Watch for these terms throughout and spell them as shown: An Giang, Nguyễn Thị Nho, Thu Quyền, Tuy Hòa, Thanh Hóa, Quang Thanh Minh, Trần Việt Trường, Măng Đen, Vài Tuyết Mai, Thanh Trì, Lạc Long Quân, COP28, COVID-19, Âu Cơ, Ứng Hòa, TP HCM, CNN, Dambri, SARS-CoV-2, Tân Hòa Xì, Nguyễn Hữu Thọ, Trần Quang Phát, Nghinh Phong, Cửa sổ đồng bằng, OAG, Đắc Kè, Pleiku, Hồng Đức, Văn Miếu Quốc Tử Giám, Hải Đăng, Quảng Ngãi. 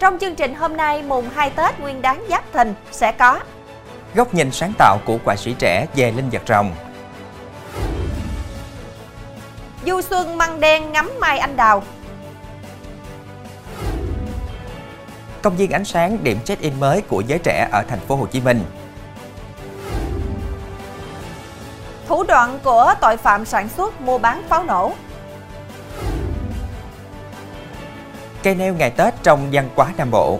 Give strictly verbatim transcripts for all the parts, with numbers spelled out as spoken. Trong chương trình hôm nay mùng hai Tết Nguyên Đán Giáp Thìn sẽ có góc nhìn sáng tạo của họa sĩ trẻ về linh vật rồng, du xuân Măng Đen ngắm mai anh đào, công viên ánh sáng điểm check-in mới của giới trẻ ở thành phố Hồ Chí Minh, thủ đoạn của tội phạm sản xuất mua bán pháo nổ, cây nêu ngày Tết trong văn hóa Nam Bộ.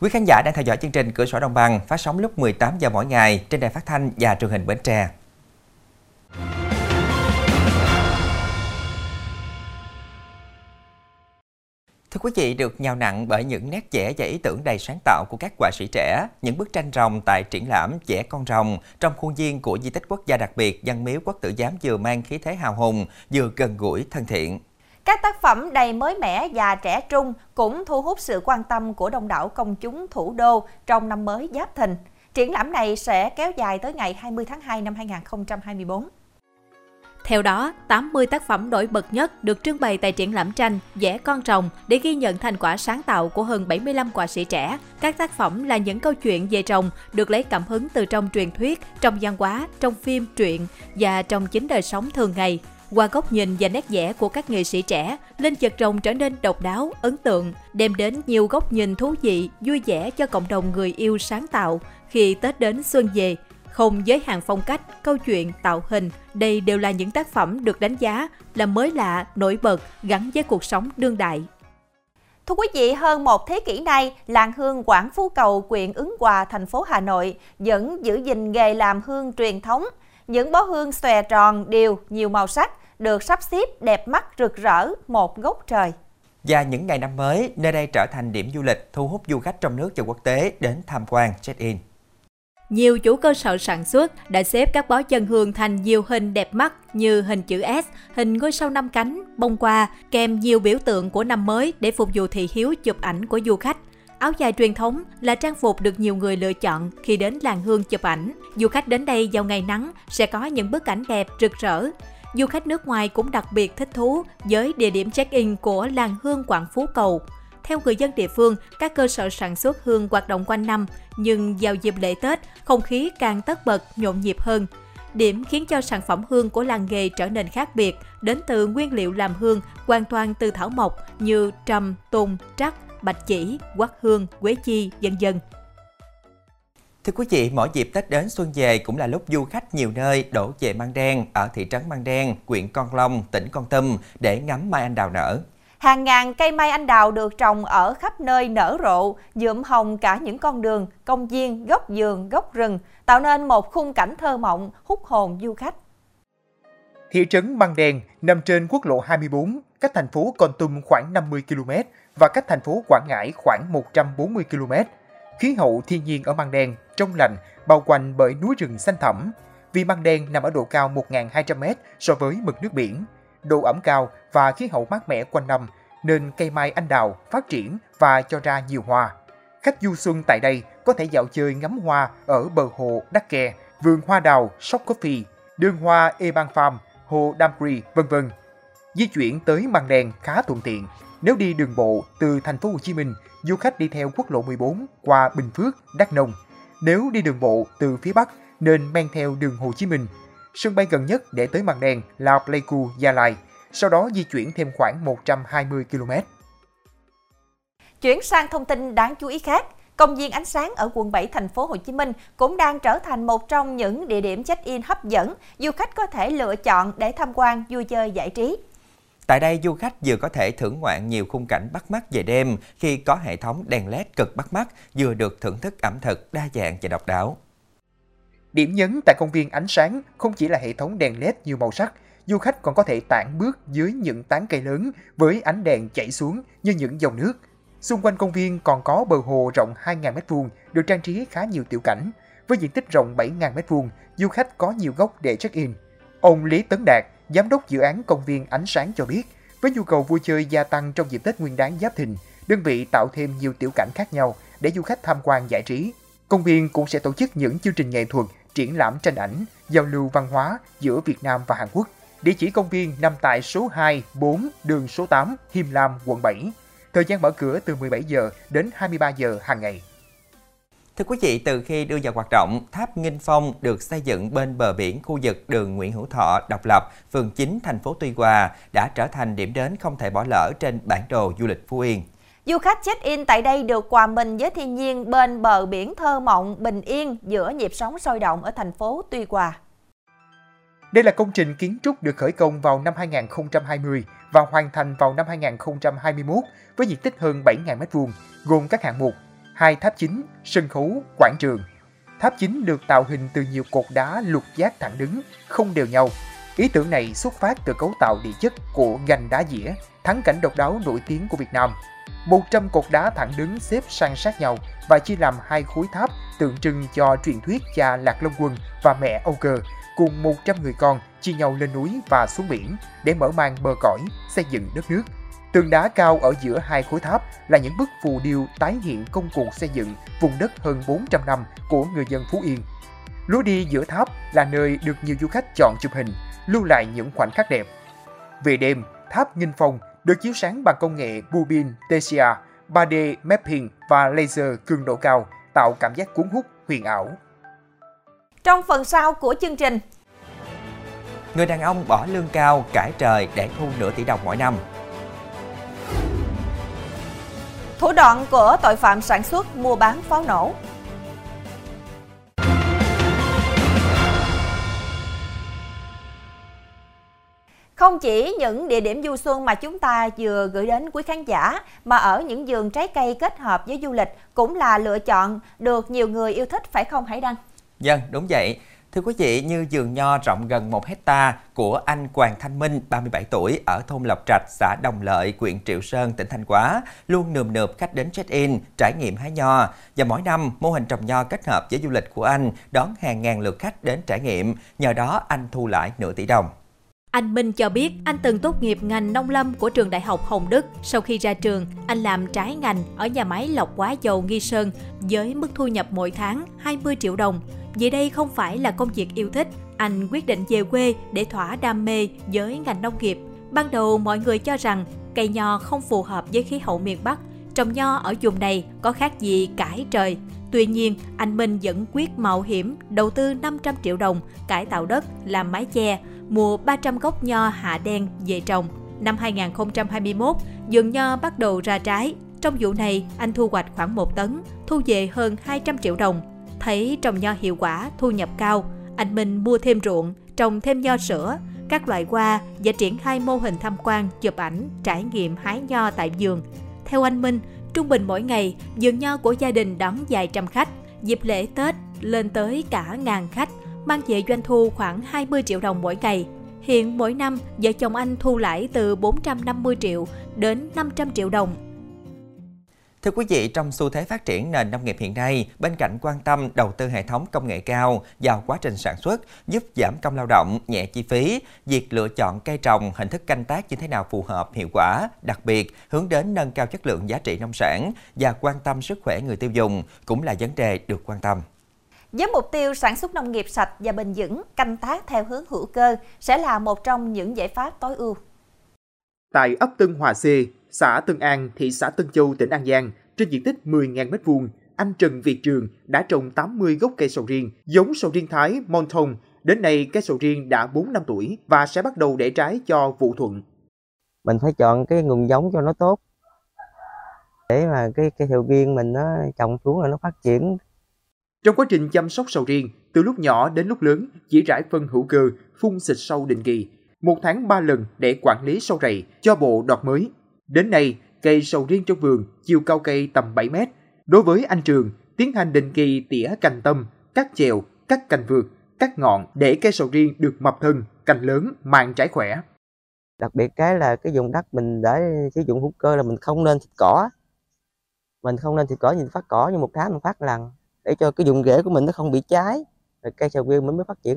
Quý khán giả đang theo dõi chương trình Cửa sổ đồng bằng phát sóng lúc mười tám giờ mỗi ngày trên đài phát thanh và truyền hình Bến Tre. Thưa quý vị, được nhào nặng bởi những nét vẽ và ý tưởng đầy sáng tạo của các họa sĩ trẻ, những bức tranh rồng tại triển lãm vẽ con rồng trong khuôn viên của di tích quốc gia đặc biệt Văn Miếu Quốc Tử Giám vừa mang khí thế hào hùng, vừa gần gũi thân thiện. Các tác phẩm đầy mới mẻ và trẻ trung cũng thu hút sự quan tâm của đông đảo công chúng thủ đô trong năm mới Giáp Thìn. Triển lãm này sẽ kéo dài tới ngày hai mươi tháng hai năm hai nghìn không trăm hai mươi bốn. Theo đó, tám mươi tác phẩm nổi bật nhất được trưng bày tại triển lãm tranh Vẽ con rồng để ghi nhận thành quả sáng tạo của hơn bảy mươi lăm họa sĩ trẻ. Các tác phẩm là những câu chuyện về rồng được lấy cảm hứng từ trong truyền thuyết, trong văn hóa, trong phim, truyện và trong chính đời sống thường ngày. Qua góc nhìn và nét vẽ của các nghệ sĩ trẻ, linh vật rồng trở nên độc đáo, ấn tượng, đem đến nhiều góc nhìn thú vị, vui vẻ cho cộng đồng người yêu sáng tạo khi Tết đến xuân về. Không giới hạn phong cách, câu chuyện, tạo hình, đây đều là những tác phẩm được đánh giá là mới lạ, nổi bật, gắn với cuộc sống đương đại. Thưa quý vị, hơn một thế kỷ nay, làng hương Quảng Phú Cầu, huyện Ứng Hòa, thành phố Hà Nội vẫn giữ gìn nghề làm hương truyền thống. Những bó hương xòe tròn, đều, nhiều màu sắc được sắp xếp đẹp mắt rực rỡ một góc trời. Và những ngày năm mới, nơi đây trở thành điểm du lịch thu hút du khách trong nước và quốc tế đến tham quan, check-in. Nhiều chủ cơ sở sản xuất đã xếp các bó chân hương thành nhiều hình đẹp mắt như hình chữ S, hình ngôi sao năm cánh, bông hoa, kèm nhiều biểu tượng của năm mới để phục vụ thị hiếu chụp ảnh của du khách. Áo dài truyền thống là trang phục được nhiều người lựa chọn khi đến làng hương chụp ảnh. Du khách đến đây vào ngày nắng sẽ có những bức ảnh đẹp, rực rỡ. Du khách nước ngoài cũng đặc biệt thích thú với địa điểm check-in của làng hương Quảng Phú Cầu. Theo người dân địa phương, các cơ sở sản xuất hương hoạt động quanh năm, nhưng vào dịp lễ Tết, không khí càng tất bật, nhộn nhịp hơn. Điểm khiến cho sản phẩm hương của làng nghề trở nên khác biệt đến từ nguyên liệu làm hương hoàn toàn từ thảo mộc như trầm, tùng, trắc, bạch chỉ, quất hương, quế chi, vân vân. Thưa quý vị, mỗi dịp Tết đến xuân về cũng là lúc du khách nhiều nơi đổ về Măng Đen ở thị trấn Măng Đen, huyện Kon Lông, tỉnh Kon Tum để ngắm mai anh đào nở. Hàng ngàn cây mai anh đào được trồng ở khắp nơi nở rộ, nhuộm hồng cả những con đường, công viên, góc vườn, góc rừng, tạo nên một khung cảnh thơ mộng, hút hồn du khách. Thị trấn Măng Đen nằm trên quốc lộ hai mươi bốn, cách thành phố Kon Tum khoảng năm mươi ki lô mét và cách thành phố Quảng Ngãi khoảng một trăm bốn mươi ki lô mét. Khí hậu thiên nhiên ở Măng Đen trong lành, bao quanh bởi núi rừng xanh thẳm. Vì Măng Đen nằm ở độ cao một nghìn hai trăm mét so với mực nước biển, độ ẩm cao và khí hậu mát mẻ quanh năm nên cây mai anh đào phát triển và cho ra nhiều hoa. Khách du xuân tại đây có thể dạo chơi ngắm hoa ở bờ hồ Đắc Kè, vườn hoa đào Sóc Coffee, đường hoa Eban Farm, hồ Dambri, vân vân. Di chuyển tới Măng Đen khá thuận tiện. Nếu đi đường bộ từ thành phố Hồ Chí Minh, du khách đi theo quốc lộ mười bốn qua Bình Phước, Đắk Nông. Nếu đi đường bộ từ phía Bắc nên men theo đường Hồ Chí Minh. Sân bay gần nhất để tới Măng Đen là Pleiku, Gia Lai, sau đó di chuyển thêm khoảng một trăm hai mươi ki lô mét. Chuyển sang thông tin đáng chú ý khác, công viên ánh sáng ở quận bảy thành phố Hồ Chí Minh cũng đang trở thành một trong những địa điểm check-in hấp dẫn du khách có thể lựa chọn để tham quan, vui chơi giải trí. Tại đây, du khách vừa có thể thưởng ngoạn nhiều khung cảnh bắt mắt về đêm khi có hệ thống đèn led cực bắt mắt, vừa được thưởng thức ẩm thực đa dạng và độc đáo. Điểm nhấn tại công viên ánh sáng không chỉ là hệ thống đèn led nhiều màu sắc, du khách còn có thể tản bước dưới những tán cây lớn với ánh đèn chảy xuống như những dòng nước. Xung quanh công viên còn có bờ hồ rộng hai nghìn mét vuông được trang trí khá nhiều tiểu cảnh. Với diện tích rộng bảy nghìn mét vuông, du khách có nhiều góc để check-in. Ông Lý Tấn Đạt, giám đốc dự án công viên ánh sáng cho biết, với nhu cầu vui chơi gia tăng trong dịp Tết Nguyên đán Giáp Thìn, đơn vị tạo thêm nhiều tiểu cảnh khác nhau để du khách tham quan giải trí. Công viên cũng sẽ tổ chức những chương trình nghệ thuật, triển lãm tranh ảnh, giao lưu văn hóa giữa Việt Nam và Hàn Quốc. Địa chỉ công viên nằm tại số hai bốn đường số tám Him Lam, quận bảy. Thời gian mở cửa từ mười bảy giờ đến hai mươi ba giờ hàng ngày. Thưa quý vị, từ khi đưa vào hoạt động, tháp Nghinh Phong được xây dựng bên bờ biển khu vực đường Nguyễn Hữu Thọ, Độc Lập, phường chín, thành phố Tuy Hòa đã trở thành điểm đến không thể bỏ lỡ trên bản đồ du lịch Phú Yên. Du khách check-in tại đây được hòa mình với thiên nhiên bên bờ biển thơ mộng, bình yên giữa nhịp sống sôi động ở thành phố Tuy Hòa. Đây là công trình kiến trúc được khởi công vào năm hai nghìn không trăm hai mươi và hoàn thành vào năm hai nghìn không trăm hai mươi mốt với diện tích hơn bảy nghìn mét vuông, gồm các hạng mục: hai tháp chính, sân khấu, quảng trường. Tháp chính được tạo hình từ nhiều cột đá lục giác thẳng đứng, không đều nhau. Ý tưởng này xuất phát từ cấu tạo địa chất của gành đá dĩa, thắng cảnh độc đáo nổi tiếng của Việt Nam. một trăm cột đá thẳng đứng xếp san sát nhau và chia làm hai khối tháp tượng trưng cho truyền thuyết cha Lạc Long Quân và mẹ Âu Cơ, cùng một trăm người con chia nhau lên núi và xuống biển để mở mang bờ cõi, xây dựng đất nước. Tường đá cao ở giữa hai khối tháp là những bức phù điêu tái hiện công cuộc xây dựng vùng đất hơn bốn trăm năm của người dân Phú Yên. Lối đi giữa tháp là nơi được nhiều du khách chọn chụp hình, lưu lại những khoảnh khắc đẹp. Về đêm, tháp Nghinh Phong được chiếu sáng bằng công nghệ bubin tê xê a, ba D mapping và laser cường độ cao, tạo cảm giác cuốn hút huyền ảo. Trong phần sau của chương trình, người đàn ông bỏ lương cao cãi trời để thu nửa tỷ đồng mỗi năm. Thủ đoạn của tội phạm sản xuất mua bán pháo nổ. Không chỉ những địa điểm du xuân mà chúng ta vừa gửi đến quý khán giả, mà ở những vườn trái cây kết hợp với du lịch cũng là lựa chọn được nhiều người yêu thích, phải không Hải Đăng? Vâng, đúng vậy. Thưa quý vị, như vườn nho rộng gần một hectare của anh Quang Thanh Minh, ba mươi bảy tuổi, ở thôn Lộc Trạch, xã Đồng Lợi, huyện Triệu Sơn, tỉnh Thanh Hóa, luôn nườm nượp khách đến check-in, trải nghiệm hái nho. Và mỗi năm, mô hình trồng nho kết hợp với du lịch của anh đón hàng ngàn lượt khách đến trải nghiệm, nhờ đó anh thu lại nửa tỷ đồng. Anh Minh cho biết anh từng tốt nghiệp ngành nông lâm của trường Đại học Hồng Đức. Sau khi ra trường, anh làm trái ngành ở nhà máy lọc hóa dầu Nghi Sơn với mức thu nhập mỗi tháng hai mươi triệu đồng. Vì đây không phải là công việc yêu thích, anh quyết định về quê để thỏa đam mê với ngành nông nghiệp. Ban đầu mọi người cho rằng cây nho không phù hợp với khí hậu miền Bắc, trồng nho ở vùng này có khác gì cãi trời. Tuy nhiên, anh Minh vẫn quyết mạo hiểm đầu tư năm trăm triệu đồng cải tạo đất làm mái che, mua ba trăm gốc nho hạ đen về trồng. Năm hai nghìn không trăm hai mươi mốt, vườn nho bắt đầu ra trái. Trong vụ này, anh thu hoạch khoảng một tấn, thu về hơn hai trăm triệu đồng. Thấy trồng nho hiệu quả, thu nhập cao, anh Minh mua thêm ruộng, trồng thêm nho sữa, các loại hoa và triển khai mô hình tham quan, chụp ảnh, trải nghiệm hái nho tại vườn. Theo anh Minh, trung bình mỗi ngày, vườn nho của gia đình đón vài trăm khách, dịp lễ Tết lên tới cả ngàn khách, mang về doanh thu khoảng hai mươi triệu đồng mỗi ngày. Hiện mỗi năm, vợ chồng anh thu lãi từ bốn trăm năm mươi triệu đến năm trăm triệu đồng. Thưa quý vị, trong xu thế phát triển nền nông nghiệp hiện nay, bên cạnh quan tâm đầu tư hệ thống công nghệ cao vào quá trình sản xuất, giúp giảm công lao động, nhẹ chi phí, việc lựa chọn cây trồng, hình thức canh tác như thế nào phù hợp, hiệu quả, đặc biệt hướng đến nâng cao chất lượng giá trị nông sản và quan tâm sức khỏe người tiêu dùng cũng là vấn đề được quan tâm. Với mục tiêu sản xuất nông nghiệp sạch và bền vững, canh tác theo hướng hữu cơ sẽ là một trong những giải pháp tối ưu. Tại ấp Tân Hòa Xì, xã Tân An, thị xã Tân Châu, tỉnh An Giang, trên diện tích mười nghìn mét vuông, anh Trần Việt Trường đã trồng tám mươi gốc cây sầu riêng, giống sầu riêng Thái Monton. Đến nay, cây sầu riêng đã bốn năm tuổi và sẽ bắt đầu để trái cho vụ thuận. Mình phải chọn cái nguồn giống cho nó tốt, để mà cái cây sầu riêng mình nó trồng xuống là nó phát triển. Trong quá trình chăm sóc sầu riêng, từ lúc nhỏ đến lúc lớn, chỉ rải phân hữu cơ, phun xịt sâu định kỳ, một tháng ba lần để quản lý sâu rầy, cho bộ đọt mới. Đến nay, cây sầu riêng trong vườn chiều cao cây tầm bảy mét. Đối với anh Trường, tiến hành định kỳ tỉa cành tâm, cắt chèo, cắt cành vượt, cắt ngọn để cây sầu riêng được mập thân, cành lớn, màng trái khỏe. Đặc biệt cái là cái vùng đất mình đã sử dụng hữu cơ là mình không nên thịt cỏ. Mình không nên thịt cỏ, nhìn phát cỏ như một tháng mình phát lần, để cho cái vùng rễ của mình nó không bị cháy, rồi cây sầu riêng mình mới phát triển.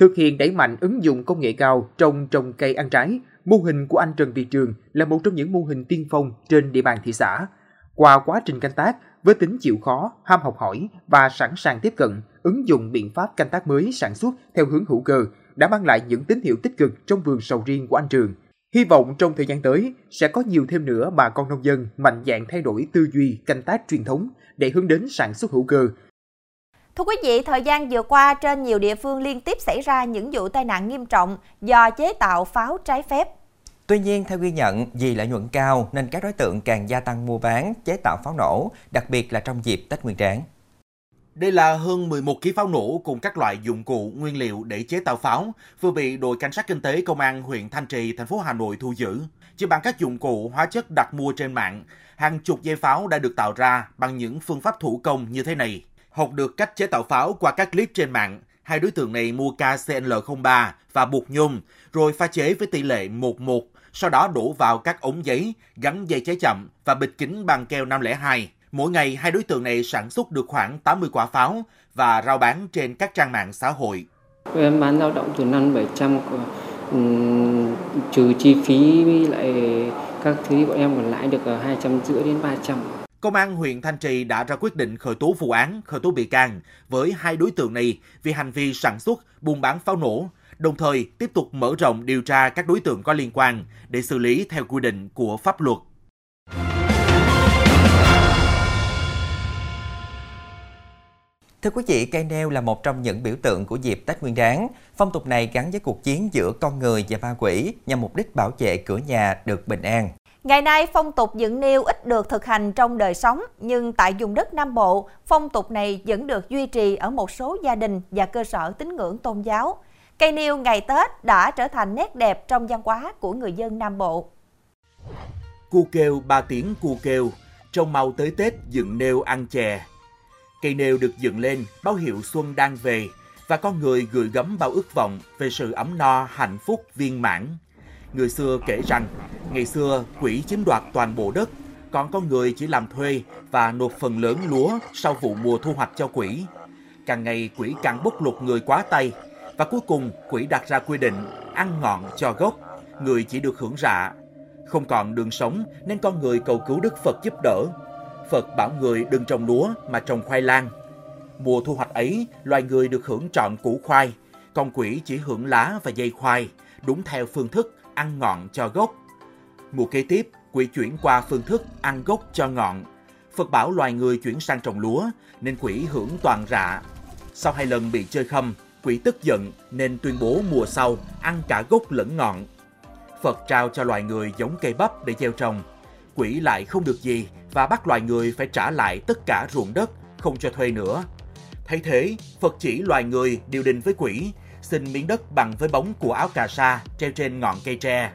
Thực hiện đẩy mạnh ứng dụng công nghệ cao trong trồng cây ăn trái, mô hình của anh Trần Việt Trường là một trong những mô hình tiên phong trên địa bàn thị xã. Qua quá trình canh tác, với tính chịu khó, ham học hỏi và sẵn sàng tiếp cận, ứng dụng biện pháp canh tác mới sản xuất theo hướng hữu cơ đã mang lại những tín hiệu tích cực trong vườn sầu riêng của anh Trường. Hy vọng trong thời gian tới sẽ có nhiều thêm nữa bà con nông dân mạnh dạn thay đổi tư duy canh tác truyền thống để hướng đến sản xuất hữu cơ. Thưa quý vị, thời gian vừa qua trên nhiều địa phương liên tiếp xảy ra những vụ tai nạn nghiêm trọng do chế tạo pháo trái phép. Tuy nhiên, theo ghi nhận, vì lợi nhuận cao nên các đối tượng càng gia tăng mua bán, chế tạo pháo nổ, đặc biệt là trong dịp Tết Nguyên Đán. Đây là hơn mười một ký pháo nổ cùng các loại dụng cụ, nguyên liệu để chế tạo pháo vừa bị đội cảnh sát kinh tế công an huyện Thanh Trì, thành phố Hà Nội thu giữ. Chỉ bằng các dụng cụ, hóa chất đặt mua trên mạng, hàng chục dây pháo đã được tạo ra bằng những phương pháp thủ công như thế này. Học được cách chế tạo pháo qua các clip trên mạng, hai đối tượng này mua K C L không ba và bột nhôm, rồi pha chế với tỷ lệ một một, sau đó đổ vào các ống giấy, gắn dây cháy chậm và bịt kín bằng keo năm không hai. Mỗi ngày, hai đối tượng này sản xuất được khoảng tám mươi quả pháo và rao bán trên các trang mạng xã hội. Em bán dao động từ năm đến bảy trăm, trừ chi phí với lại các thứ bọn em còn lãi được hai trăm rưỡi đến ba trăm. Công an huyện Thanh Trì đã ra quyết định khởi tố vụ án, khởi tố bị can với hai đối tượng này vì hành vi sản xuất, buôn bán pháo nổ, đồng thời tiếp tục mở rộng điều tra các đối tượng có liên quan để xử lý theo quy định của pháp luật. Thưa quý vị, cây nêu là một trong những biểu tượng của dịp Tết Nguyên Đán. Phong tục này gắn với cuộc chiến giữa con người và ma quỷ nhằm mục đích bảo vệ cửa nhà được bình an. Ngày nay, phong tục dựng nêu ít được thực hành trong đời sống, nhưng tại vùng đất Nam Bộ, phong tục này vẫn được duy trì ở một số gia đình và cơ sở tín ngưỡng tôn giáo. Cây nêu ngày Tết đã trở thành nét đẹp trong văn hóa của người dân Nam Bộ. Cu kêu ba tiếng cu kêu, trông mau tới Tết dựng nêu ăn chè. Cây nêu được dựng lên báo hiệu xuân đang về và con người gửi gắm bao ước vọng về sự ấm no, hạnh phúc, viên mãn. Người xưa kể rằng, ngày xưa quỷ chiếm đoạt toàn bộ đất, còn con người chỉ làm thuê và nộp phần lớn lúa sau vụ mùa thu hoạch cho quỷ. Càng ngày quỷ càng bóc lột người quá tay, và cuối cùng quỷ đặt ra quy định ăn ngọn cho gốc, người chỉ được hưởng rạ. Không còn đường sống nên con người cầu cứu Đức Phật giúp đỡ. Phật bảo người đừng trồng lúa mà trồng khoai lang. Mùa thu hoạch ấy, loài người được hưởng trọn củ khoai, còn quỷ chỉ hưởng lá và dây khoai, đúng theo phương thức ăn ngọn cho gốc. Mùa kế tiếp, quỷ chuyển qua phương thức ăn gốc cho ngọn. Phật bảo loài người chuyển sang trồng lúa, nên quỷ hưởng toàn rạ. Sau hai lần bị chơi khăm, quỷ tức giận nên tuyên bố mùa sau ăn cả gốc lẫn ngọn. Phật trao cho loài người giống cây bắp để gieo trồng. Quỷ lại không được gì và bắt loài người phải trả lại tất cả ruộng đất, không cho thuê nữa. Thấy thế, Phật chỉ loài người điều đình với quỷ, xin miếng đất bằng với bóng của áo cà sa treo trên ngọn cây tre.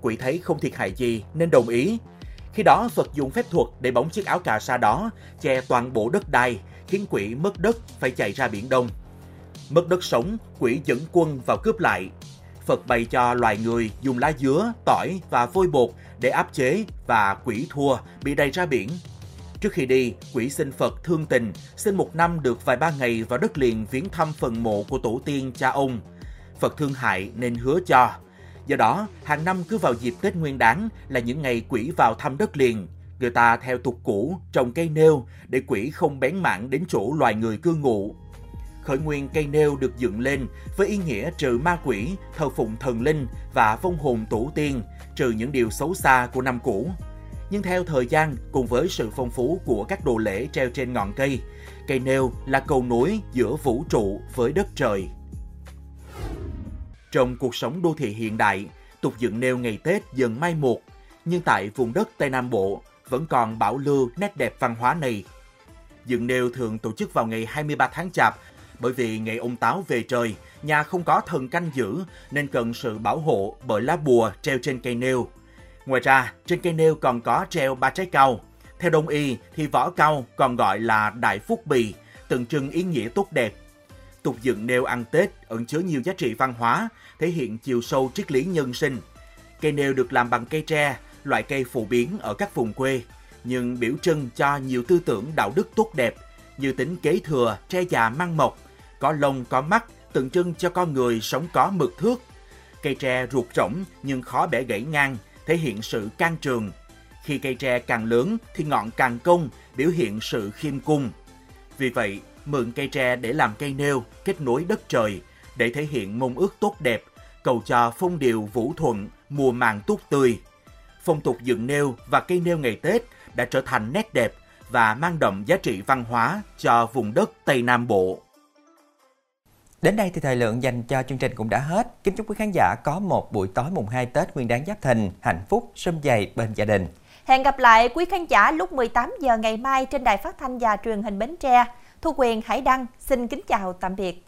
Quỷ thấy không thiệt hại gì nên đồng ý. Khi đó Phật dùng phép thuật để bóng chiếc áo cà sa đó che toàn bộ đất đai, khiến quỷ mất đất phải chạy ra Biển Đông. Mất đất sống, quỷ dẫn quân vào cướp lại. Phật bày cho loài người dùng lá dứa, tỏi và vôi bột để áp chế và quỷ thua, bị đẩy ra biển. Trước khi đi, quỷ xin Phật thương tình, xin một năm được vài ba ngày vào đất liền viếng thăm phần mộ của tổ tiên cha ông. Phật thương hại nên hứa cho. Do đó, hàng năm cứ vào dịp Tết Nguyên Đán là những ngày quỷ vào thăm đất liền. Người ta theo tục cũ trồng cây nêu để quỷ không bén mảng đến chỗ loài người cư ngụ. Khởi nguyên cây nêu được dựng lên với ý nghĩa trừ ma quỷ, thờ phụng thần linh và vong hồn tổ tiên, trừ những điều xấu xa của năm cũ. Nhưng theo thời gian, cùng với sự phong phú của các đồ lễ treo trên ngọn cây, cây nêu là cầu nối giữa vũ trụ với đất trời. Trong cuộc sống đô thị hiện đại, tục dựng nêu ngày Tết dần mai một, nhưng tại vùng đất Tây Nam Bộ vẫn còn bảo lưu nét đẹp văn hóa này. Dựng nêu thường tổ chức vào ngày hai mươi ba tháng Chạp, bởi vì ngày ông Táo về trời, nhà không có thần canh giữ nên cần sự bảo hộ bởi lá bùa treo trên cây nêu. Ngoài ra, trên cây nêu còn có treo ba trái cau. Theo Đông y thì vỏ cau còn gọi là đại phúc bì, tượng trưng ý nghĩa tốt đẹp. Tục dựng nêu ăn Tết ẩn chứa nhiều giá trị văn hóa, thể hiện chiều sâu triết lý nhân sinh. Cây nêu được làm bằng cây tre, loại cây phổ biến ở các vùng quê, nhưng biểu trưng cho nhiều tư tưởng đạo đức tốt đẹp như tính kế thừa, tre già mang mọc, có lông có mắt, tượng trưng cho con người sống có mực thước. Cây tre ruột rỗng nhưng khó bẻ gãy ngang, thể hiện sự can trường. Khi cây tre càng lớn thì ngọn càng cong, biểu hiện sự khiêm cung. Vì vậy, mượn cây tre để làm cây nêu, kết nối đất trời, để thể hiện mong ước tốt đẹp, cầu cho phong điều vũ thuận, mùa màng tuốt tươi. Phong tục dựng nêu và cây nêu ngày Tết đã trở thành nét đẹp và mang đậm giá trị văn hóa cho vùng đất Tây Nam Bộ. Đến đây thì thời lượng dành cho chương trình cũng đã hết. Kính chúc quý khán giả có một buổi tối mùng hai Tết Nguyên đán Giáp Thìn hạnh phúc, sum vầy bên gia đình. Hẹn gặp lại quý khán giả lúc mười tám giờ ngày mai trên Đài Phát thanh và Truyền hình Bến Tre. Thu Quyền, Hải Đăng xin kính chào tạm biệt.